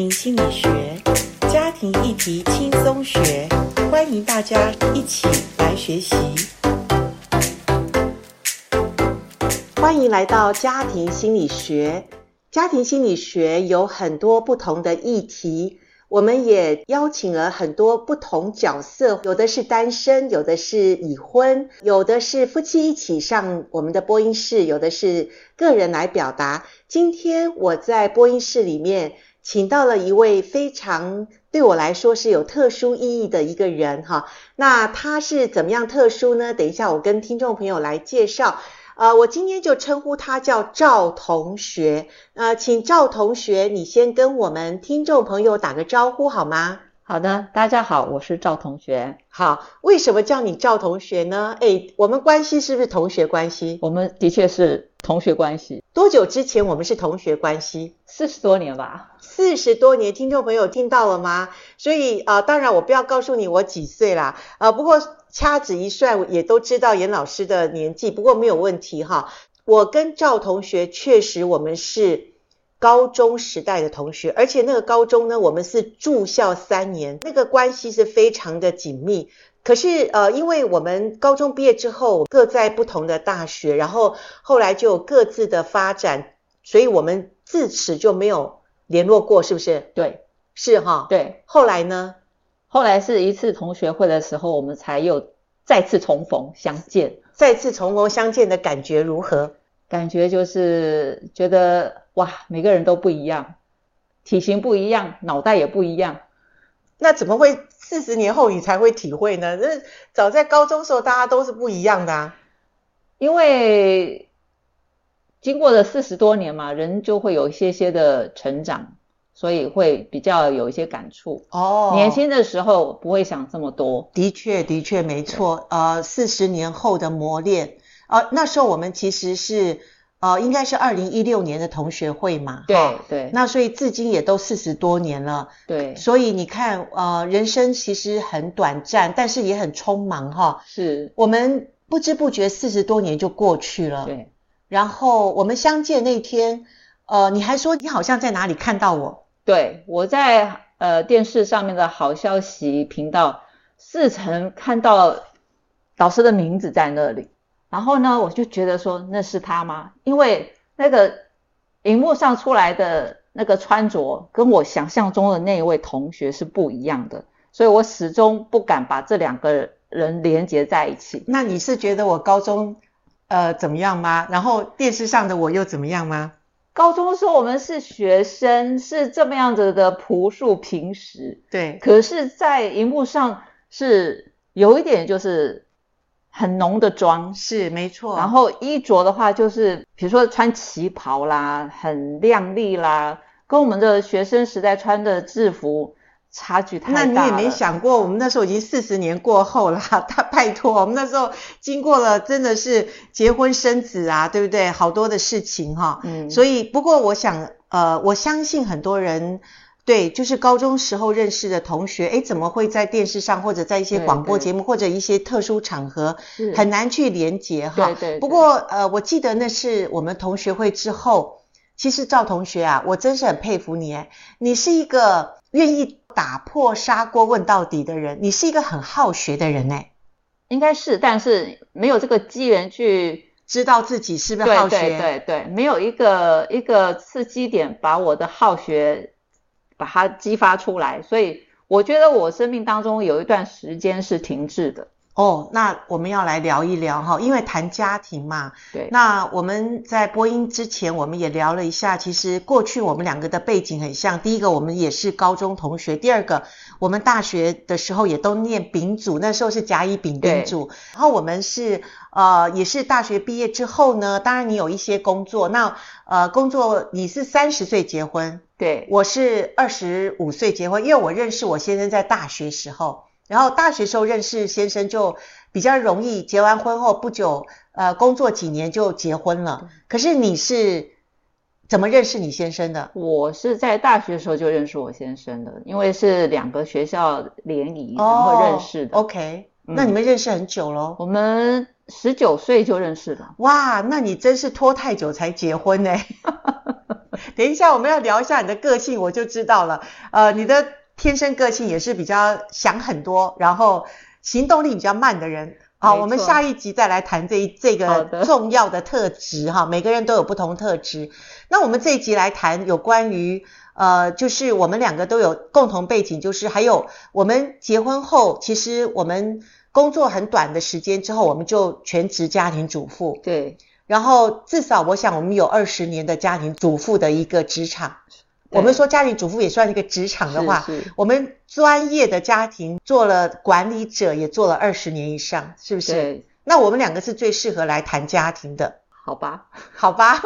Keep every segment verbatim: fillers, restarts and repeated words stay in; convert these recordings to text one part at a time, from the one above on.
庭心理学，家庭议题轻松学，欢迎大家一起来学习。欢迎来到家庭心理学。家庭心理学有很多不同的议题，我们也邀请了很多不同角色，有的是单身，有的是已婚，有的是夫妻一起上我们的播音室，有的是个人来表达。今天我在播音室里面请到了一位非常对我来说是有特殊意义的一个人哈。那他是怎么样特殊呢？等一下我跟听众朋友来介绍。呃，我今天就称呼他叫赵同学。呃，请赵同学，你先跟我们听众朋友打个招呼好吗？好的，大家好，我是赵同学。好，为什么叫你赵同学呢？诶，我们关系是不是同学关系？我们的确是同学关系。多久之前我们是同学关系？四十多年吧。四十多年，听众朋友听到了吗？所以呃，当然我不要告诉你我几岁啦，呃，不过掐指一算也都知道严老师的年纪，不过没有问题哈。我跟赵同学确实我们是高中时代的同学，而且那个高中呢，我们是住校三年，那个关系是非常的紧密。可是呃，因为我们高中毕业之后各在不同的大学，然后后来就有各自的发展，所以我们自此就没有联络过，是不是？对，是哈。对，后来呢？后来是一次同学会的时候，我们才又再次重逢相见。再次重逢相见的感觉如何？感觉就是觉得哇，每个人都不一样，体型不一样，脑袋也不一样。那怎么会四十年后你才会体会呢？那早在高中时候大家都是不一样的啊。因为经过了四十多年嘛，人就会有一些些的成长，所以会比较有一些感触。哦，年轻的时候不会想这么多。的确，的确没错。呃，四十年后的磨练。呃，那时候我们其实是呃，应该是二零一六年的同学会嘛。对对。那所以至今也都四十多年了。对。所以你看，呃，人生其实很短暂，但是也很匆忙哈。是。我们不知不觉四十多年就过去了。对。然后我们相见那天，呃，你还说你好像在哪里看到我？对，我在呃电视上面的好消息频道似曾看到老师的名字在那里。然后呢，我就觉得说那是他吗？因为那个荧幕上出来的那个穿着跟我想象中的那一位同学是不一样的，所以我始终不敢把这两个人连结在一起。那你是觉得我高中呃怎么样吗？然后电视上的我又怎么样吗？高中说我们是学生，是这么样子的朴素平时。对。可是在荧幕上是有一点就是很浓的妆，是没错。然后衣着的话，就是比如说穿旗袍啦，很靓丽啦，跟我们的学生时代穿的制服差距太大了。那你也没想过，我们那时候已经四十年过后啦，他拜托，我们那时候经过了真的是结婚生子啊，对不对？好多的事情哈。嗯。所以，不过我想，呃，我相信很多人。对，就是高中时候认识的同学，诶，怎么会在电视上或者在一些广播节目，对对，或者一些特殊场合很难去连结哈。对对对。不过呃，我记得那是我们同学会之后，其实赵同学啊，我真是很佩服你，你是一个愿意打破砂锅问到底的人，你是一个很好学的人诶。应该是，但是没有这个机缘去知道自己是不是好学。对对对对，没有一个一个刺激点把我的好学把它激发出来，所以我觉得我生命当中有一段时间是停滞的。哦，那我们要来聊一聊哈，因为谈家庭嘛。对。那我们在播音之前，我们也聊了一下，其实过去我们两个的背景很像。第一个，我们也是高中同学；第二个，我们大学的时候也都念丙组，那时候是甲乙丙丁组。然后我们是呃，也是大学毕业之后呢，当然你有一些工作。那呃，工作你是三十岁结婚。对，我是二十五岁结婚，因为我认识我先生在大学时候，然后大学时候认识先生就比较容易，结完婚后不久，呃，工作几年就结婚了。可是你是怎么认识你先生的？我是在大学时候就认识我先生的，因为是两个学校联谊然后认识的。哦 OK， 那你们认识很久咯？嗯，我们十九岁就认识了。哇，那你真是拖太久才结婚呢。等一下我们要聊一下你的个性，我就知道了。呃，你的天生个性也是比较想很多，然后行动力比较慢的人。好，我们下一集再来谈这一这个重要的特质哈，每个人都有不同特质。那我们这一集来谈有关于呃，就是我们两个都有共同背景，就是还有我们结婚后，其实我们工作很短的时间之后，我们就全职家庭主妇。对。然后至少我想我们有二十年的家庭主妇的一个职场。我们说家庭主妇也算一个职场的话，是是我们专业的家庭做了管理者也做了二十年以上，是不是？那我们两个是最适合来谈家庭的。好吧，好吧，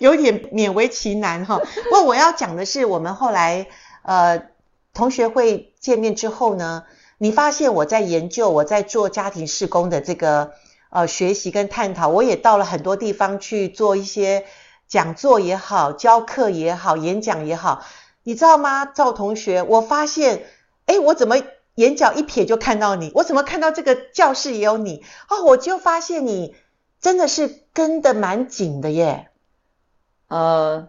有点勉为其难哈。不过我要讲的是，我们后来呃同学会见面之后呢，你发现我在研究，我在做家庭事工的这个呃学习跟探讨，我也到了很多地方去做一些讲座也好，教课也好，演讲也好，你知道吗，赵同学？我发现，哎，我怎么眼角一瞥就看到你？我怎么看到这个教室也有你？哦，我就发现你真的是跟得蛮紧的耶。呃，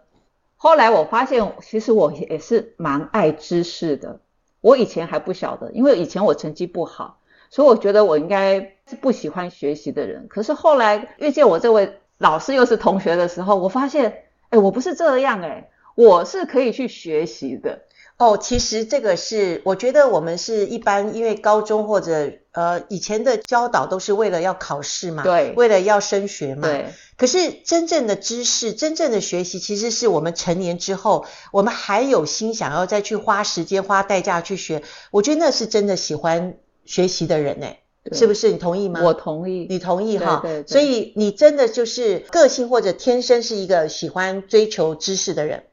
后来我发现，其实我也是蛮爱知识的。我以前还不晓得，因为以前我成绩不好，所以我觉得我应该是不喜欢学习的人。可是后来遇见我这位老师又是同学的时候，我发现，哎，我不是这样，哎，我是可以去学习的。哦，其实这个是，我觉得我们是一般，因为高中或者呃以前的教导都是为了要考试嘛，对，为了要升学嘛，对。可是真正的知识，真正的学习，其实是我们成年之后，我们还有心想要再去花时间、花代价去学。我觉得那是真的喜欢学习的人，哎。是不是？你同意吗？我同意。你同意哈？对对对。所以你真的就是个性或者天生是一个喜欢追求知识的人。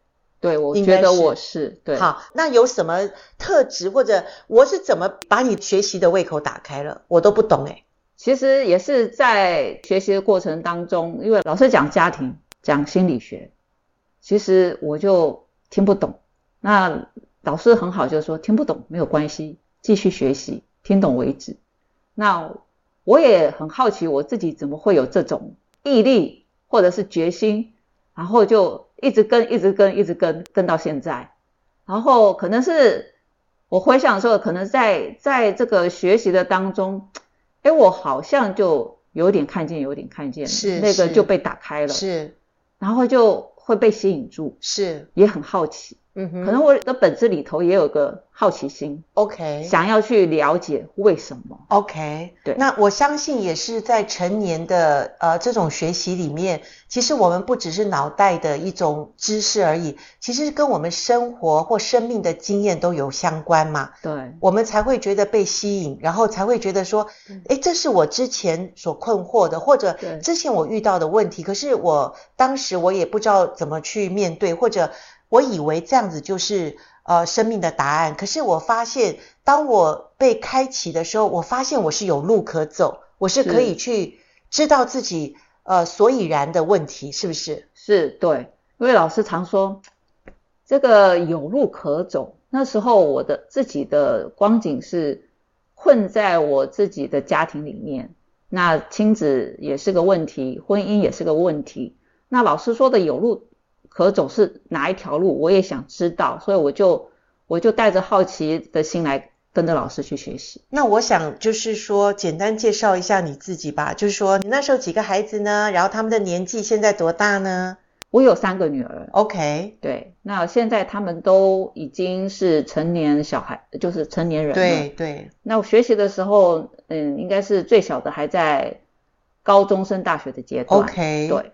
对，我觉得我是。对。好，那有什么特质或者我是怎么把你学习的胃口打开了？我都不懂哎。其实也是在学习的过程当中，因为老师讲家庭、讲心理学，其实我就听不懂。那老师很好，就说听不懂没有关系，继续学习，听懂为止。那我也很好奇我自己怎么会有这种毅力或者是决心，然后就一直跟一直跟一直跟跟到现在。然后可能是我回想的时候，可能在在这个学习的当中，诶，我好像就有点看见有点看见是那个就被打开了，是，然后就会被吸引住，是，也很好奇。嗯哼，可能我的本质里头也有个好奇心 ，OK， 想要去了解为什么 ，OK， 对。那我相信也是在成年的呃这种学习里面，其实我们不只是脑袋的一种知识而已，其实跟我们生活或生命的经验都有相关嘛。对，我们才会觉得被吸引，然后才会觉得说，哎，这是我之前所困惑的，或者之前我遇到的问题，可是我当时我也不知道怎么去面对，或者。我以为这样子就是呃生命的答案，可是我发现当我被开启的时候，我发现我是有路可走，我是可以去知道自己呃所以然的问题，是不是？是，对，因为老师常说这个有路可走，那时候我的自己的光景是困在我自己的家庭里面，那亲子也是个问题，婚姻也是个问题，那老师说的有路可走是哪一条路，我也想知道，所以我就我就带着好奇的心来跟着老师去学习。那我想就是说简单介绍一下你自己吧，就是说你那时候几个孩子呢，然后他们的年纪现在多大呢？我有三个女儿。 OK， 对，那现在他们都已经是成年小孩，就是成年人了。对对。那我学习的时候嗯，应该是最小的还在高中升大学的阶段。 OK， 对，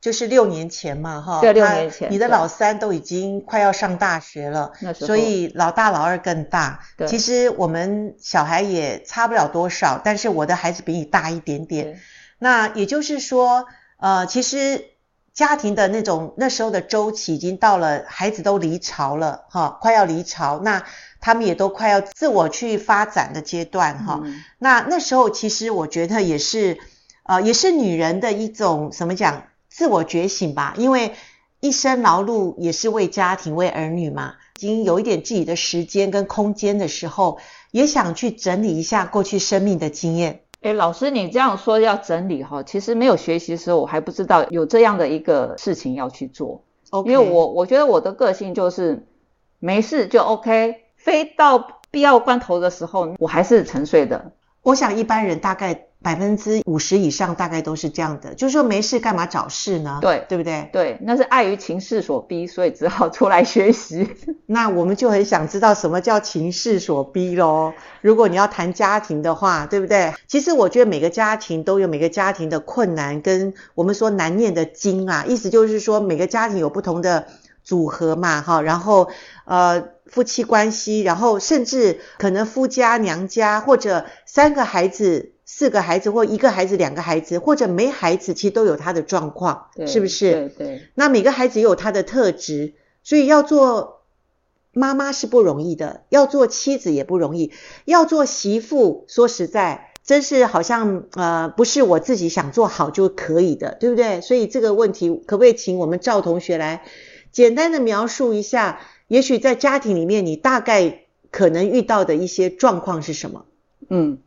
就是六年前嘛，哈，对，六年前，你的老三都已经快要上大学了，所以老大老二更大。其实我们小孩也差不了多少，但是我的孩子比你大一点点。那也就是说，呃，其实家庭的那种那时候的周期已经到了，孩子都离巢了，哈，快要离巢，那他们也都快要自我去发展的阶段，哈、嗯。那那时候其实我觉得也是，呃，也是女人的一种怎么讲？自我觉醒吧，因为一生劳碌也是为家庭为儿女嘛，已经有一点自己的时间跟空间的时候，也想去整理一下过去生命的经验。诶，老师你这样说要整理，其实没有学习的时候我还不知道有这样的一个事情要去做， okay. 因为我我觉得我的个性就是没事就 OK， 非到必要关头的时候我还是沉睡的。我想一般人大概 百分之五十 以上大概都是这样的，就是说没事干嘛找事呢，对对不对？对，那是碍于情势所逼，所以只好出来学习。那我们就很想知道什么叫情势所逼咯，如果你要谈家庭的话，对不对？其实我觉得每个家庭都有每个家庭的困难跟我们说难念的经啊，意思就是说每个家庭有不同的组合嘛，哈，然后呃夫妻关系，然后甚至可能夫家娘家，或者三个孩子四个孩子，或一个孩子两个孩子，或者没孩子，其实都有他的状况，是不是？对对。那每个孩子也有他的特质，所以要做妈妈是不容易的，要做妻子也不容易，要做媳妇说实在真是好像呃不是我自己想做好就可以的，对不对？所以这个问题可不可以请我们赵同学来简单的描述一下，也许在家庭里面你大概可能遇到的一些状况是什么？嗯，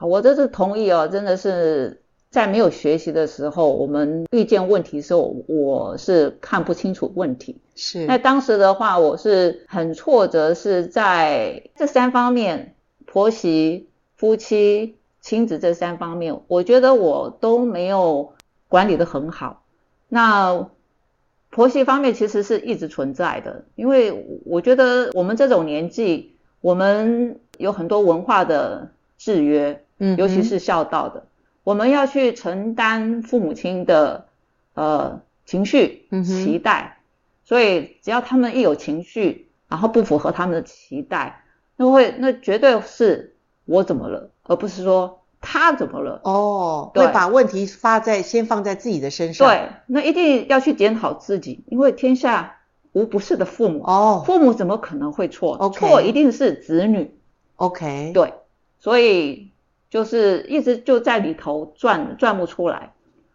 我这是同意哦，真的是在没有学习的时候，我们遇见问题的时候，我是看不清楚问题。是。那当时的话，我是很挫折，是在这三方面，婆媳、夫妻、亲子这三方面，我觉得我都没有管理得很好。那婆媳方面其实是一直存在的，因为我觉得我们这种年纪，我们有很多文化的制约，尤其是孝道的，嗯，我们要去承担父母亲的呃情绪期待，嗯，所以只要他们一有情绪，然后不符合他们的期待，那会那绝对是我怎么了，而不是说他怎么了，哦，会把问题发在先放在自己的身上。对，那一定要去检讨自己，因为天下无不是的父母，哦，父母怎么可能会错，okay， 错一定是子女。 OK， 对，所以就是一直就在里头转转不出来。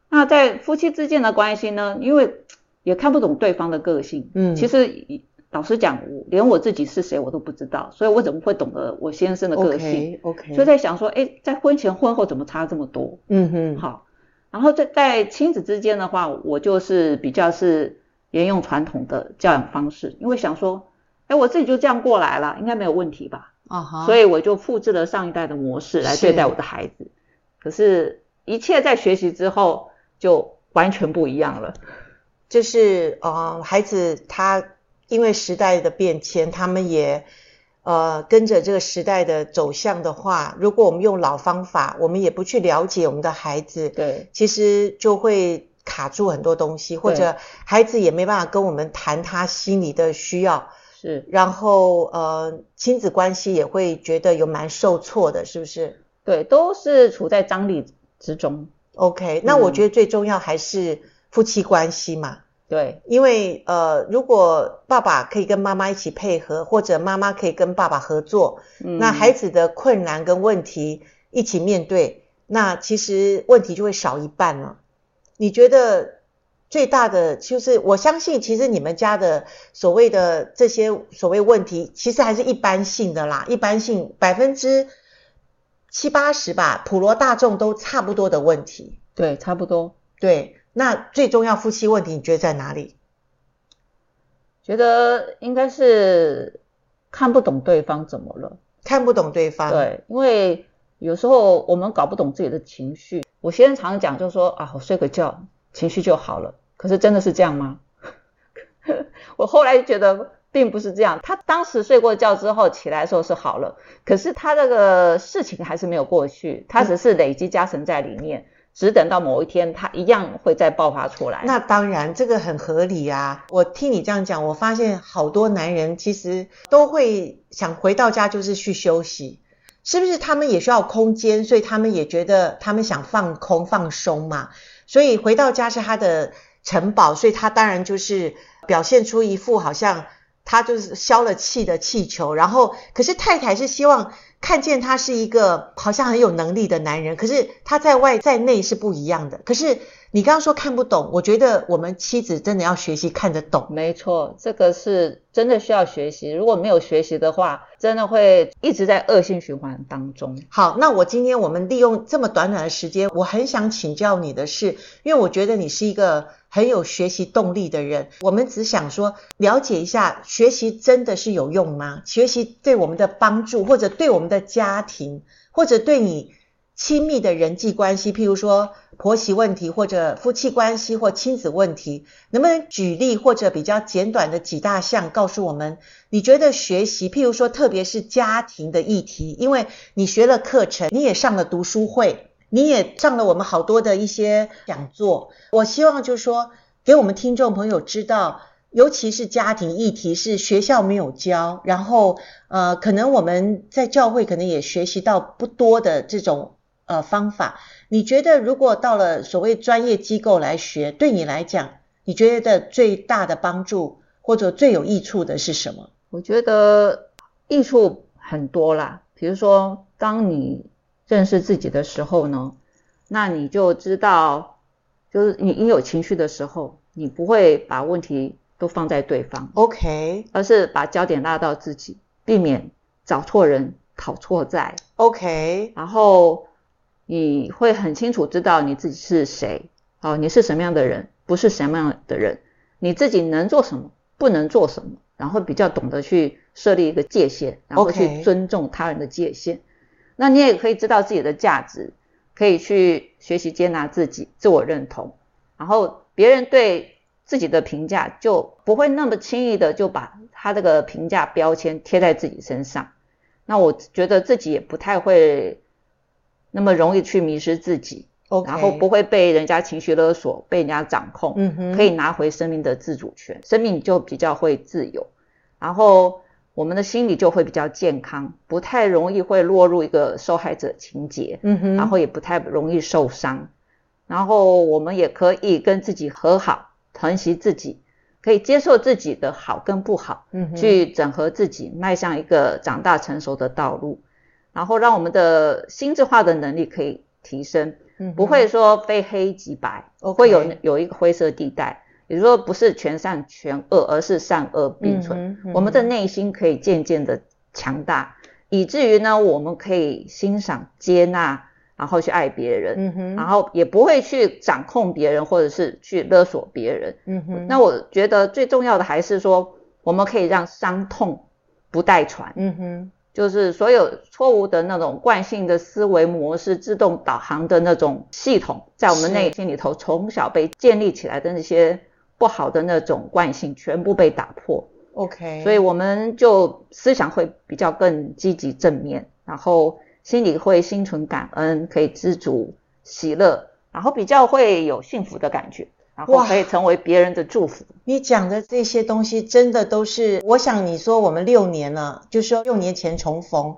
那在夫妻之间的关系呢，因为也看不懂对方的个性，嗯，其实老实讲连我自己是谁我都不知道，所以我怎么会懂得我先生的个性。 okay, okay. 所以在想说诶，在婚前婚后怎么差这么多。嗯哼，好。然后在在亲子之间的话，我就是比较是沿用传统的教养方式，因为想说诶，我自己就这样过来了，应该没有问题吧。Uh-huh. 所以我就复制了上一代的模式来对待我的孩子。可是一切在学习之后就完全不一样了。就是呃孩子他因为时代的变迁，他们也呃跟着这个时代的走向的话，如果我们用老方法，我们也不去了解我们的孩子，对，其实就会卡住很多东西，或者孩子也没办法跟我们谈他心里的需要。是。然后呃亲子关系也会觉得有蛮受挫的，是不是？对，都是处在张力之中。 OK， 那我觉得最重要还是夫妻关系嘛。对，因为呃，如果爸爸可以跟妈妈一起配合，或者妈妈可以跟爸爸合作，嗯，那孩子的困难跟问题一起面对，那其实问题就会少一半了。你觉得最大的就是，我相信其实你们家的所谓的这些所谓问题，其实还是一般性的啦，一般性百分之七八十吧，普罗大众都差不多的问题。对，差不多。对。那最重要夫妻问题你觉得在哪里？觉得应该是看不懂对方怎么了。看不懂对方。对，因为有时候我们搞不懂自己的情绪。我先常讲就说啊，我睡个觉情绪就好了，可是真的是这样吗？我后来觉得并不是这样，他当时睡过觉之后起来的时候是好了，可是他这个事情还是没有过去，他只是累积加成在里面，嗯，只等到某一天他一样会再爆发出来。那当然这个很合理啊，我听你这样讲，我发现好多男人其实都会想回到家就是去休息，是不是？他们也需要空间，所以他们也觉得他们想放空放松嘛，所以回到家是他的城堡，所以他当然就是表现出一副好像他就是消了气的气球，然后可是太太是希望看见他是一个好像很有能力的男人，可是他在外在内是不一样的。可是你刚刚说看不懂，我觉得我们妻子真的要学习看得懂。没错，这个是真的需要学习，如果没有学习的话，真的会一直在恶性循环当中。好，那我今天我们利用这么短短的时间，我很想请教你的是，因为我觉得你是一个很有学习动力的人，我们只想说了解一下，学习真的是有用吗？学习对我们的帮助，或者对我们的家庭，或者对你亲密的人际关系，譬如说婆媳问题，或者夫妻关系，或亲子问题，能不能举例或者比较简短的几大项告诉我们，你觉得学习，譬如说特别是家庭的议题，因为你学了课程，你也上了读书会，你也上了我们好多的一些讲座，我希望就是说给我们听众朋友知道，尤其是家庭议题是学校没有教，然后呃，可能我们在教会可能也学习到不多的这种呃，方法。你觉得如果到了所谓专业机构来学，对你来讲，你觉得最大的帮助或者最有益处的是什么？我觉得益处很多啦，比如说当你认识自己的时候呢，那你就知道，就是你一有情绪的时候，你不会把问题都放在对方 OK， 而是把焦点拉到自己，避免找错人讨错债 OK， 然后你会很清楚知道你自己是谁，哦，你是什么样的人，不是什么样的人，你自己能做什么，不能做什么，然后比较懂得去设立一个界限，然后去尊重他人的界限。Okay. 那你也可以知道自己的价值，可以去学习接纳自己，自我认同，然后别人对自己的评价就不会那么轻易的就把他这个评价标签贴在自己身上。那我觉得自己也不太会那么容易去迷失自己 okay, 然后不会被人家情绪勒索，被人家掌控、嗯哼、可以拿回生命的自主权，生命就比较会自由，然后我们的心理就会比较健康，不太容易会落入一个受害者情节、嗯哼、然后也不太容易受伤，然后我们也可以跟自己和好，疼惜自己，可以接受自己的好跟不好、嗯、去整合自己，迈向一个长大成熟的道路，然后让我们的心智化的能力可以提升、嗯、不会说非黑即白、okay. 会有有一个灰色地带，也就是说不是全善全恶，而是善恶并存、嗯嗯、我们的内心可以渐渐的强大，以至于呢我们可以欣赏接纳，然后去爱别人、嗯哼、然后也不会去掌控别人或者是去勒索别人、嗯哼、那我觉得最重要的还是说我们可以让伤痛不带传、嗯哼，就是所有错误的那种惯性的思维模式，自动导航的那种系统，在我们内心里头从小被建立起来的那些不好的那种惯性全部被打破 OK， 所以我们就思想会比较更积极正面，然后心里会心存感恩，可以知足喜乐，然后比较会有幸福的感觉，然后可以成为别人的祝福。你讲的这些东西真的都是，我想你说我们六年了，就是说六年前重逢，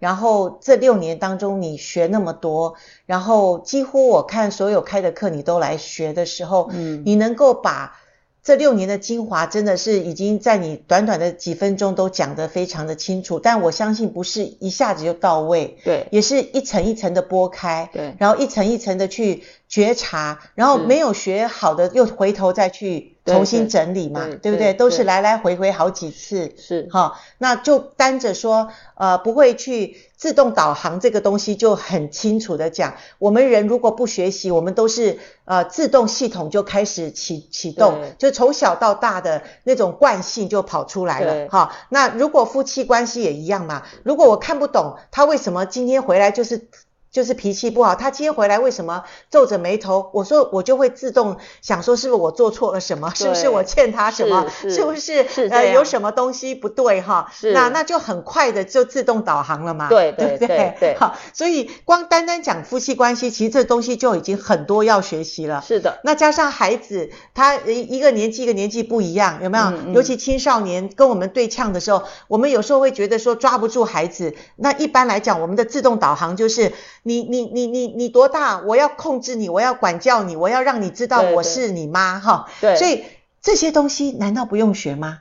然后这六年当中你学那么多，然后几乎我看所有开的课你都来学的时候、嗯、你能够把这六年的精华真的是已经在你短短的几分钟都讲得非常的清楚，但我相信不是一下子就到位，对，也是一层一层的剥开，对，然后一层一层的去觉察，然后没有学好的又回头再去重新整理嘛， 对, 对, 对, 对不对？都是来来回回好几次，是哈、哦，那就单着说，呃，不会去自动导航这个东西就很清楚的讲，我们人如果不学习，我们都是呃自动系统就开始启启动，就从小到大的那种惯性就跑出来了哈、哦。那如果夫妻关系也一样嘛，如果我看不懂他为什么今天回来就是。就是脾气不好，他今天回来为什么皱着眉头，我说我就会自动想说是不是我做错了什么，是不是我欠他什么， 是, 是, 是不是, 是呃有什么东西不对哈，是那那就很快的就自动导航了嘛，对对对 对, 对好，所以光单单讲夫妻关系其实这东西就已经很多要学习了，是的，那加上孩子他一个年纪一个年纪不一样，有没有、嗯嗯、尤其青少年跟我们对呛的时候，我们有时候会觉得说抓不住孩子，那一般来讲我们的自动导航就是你你你你你多大？我要控制你，我要管教你，我要让你知道我是你妈哈。对，所以这些东西难道不用学吗？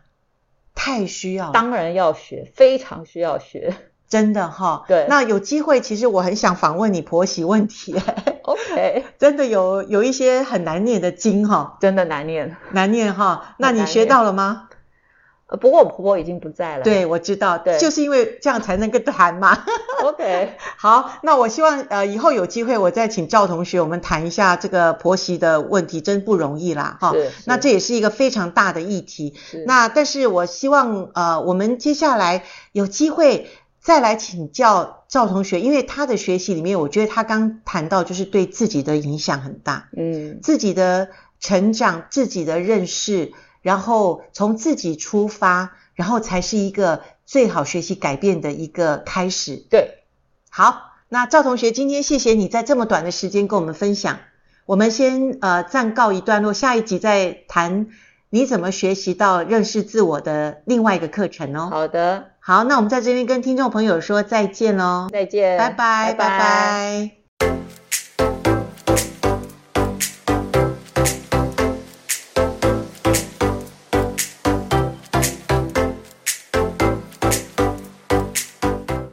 太需要了，当然要学，非常需要学。真的哈、哦，对，那有机会，其实我很想访问你婆媳问题。OK， 真的有有一些很难念的经哈、哦，真的难念，难念哈、哦。那你学到了吗？不过我婆婆已经不在了。对，我知道，对，就是因为这样才能跟谈嘛。OK， 好，那我希望呃以后有机会我再请赵同学我们谈一下这个婆媳的问题，真不容易啦哈、哦。那这也是一个非常大的议题。那但是我希望呃我们接下来有机会。再来请教赵同学，因为他的学习里面，我觉得他刚谈到就是对自己的影响很大，嗯，自己的成长、自己的认识，然后从自己出发，然后才是一个最好学习改变的一个开始。对，好，那赵同学，今天谢谢你在这么短的时间跟我们分享，我们先呃暂告一段落，下一集再谈你怎么学习到认识自我的另外一个课程哦。好的。好，那我们在这边跟听众朋友说再见喽，再见，拜拜，拜拜。拜拜。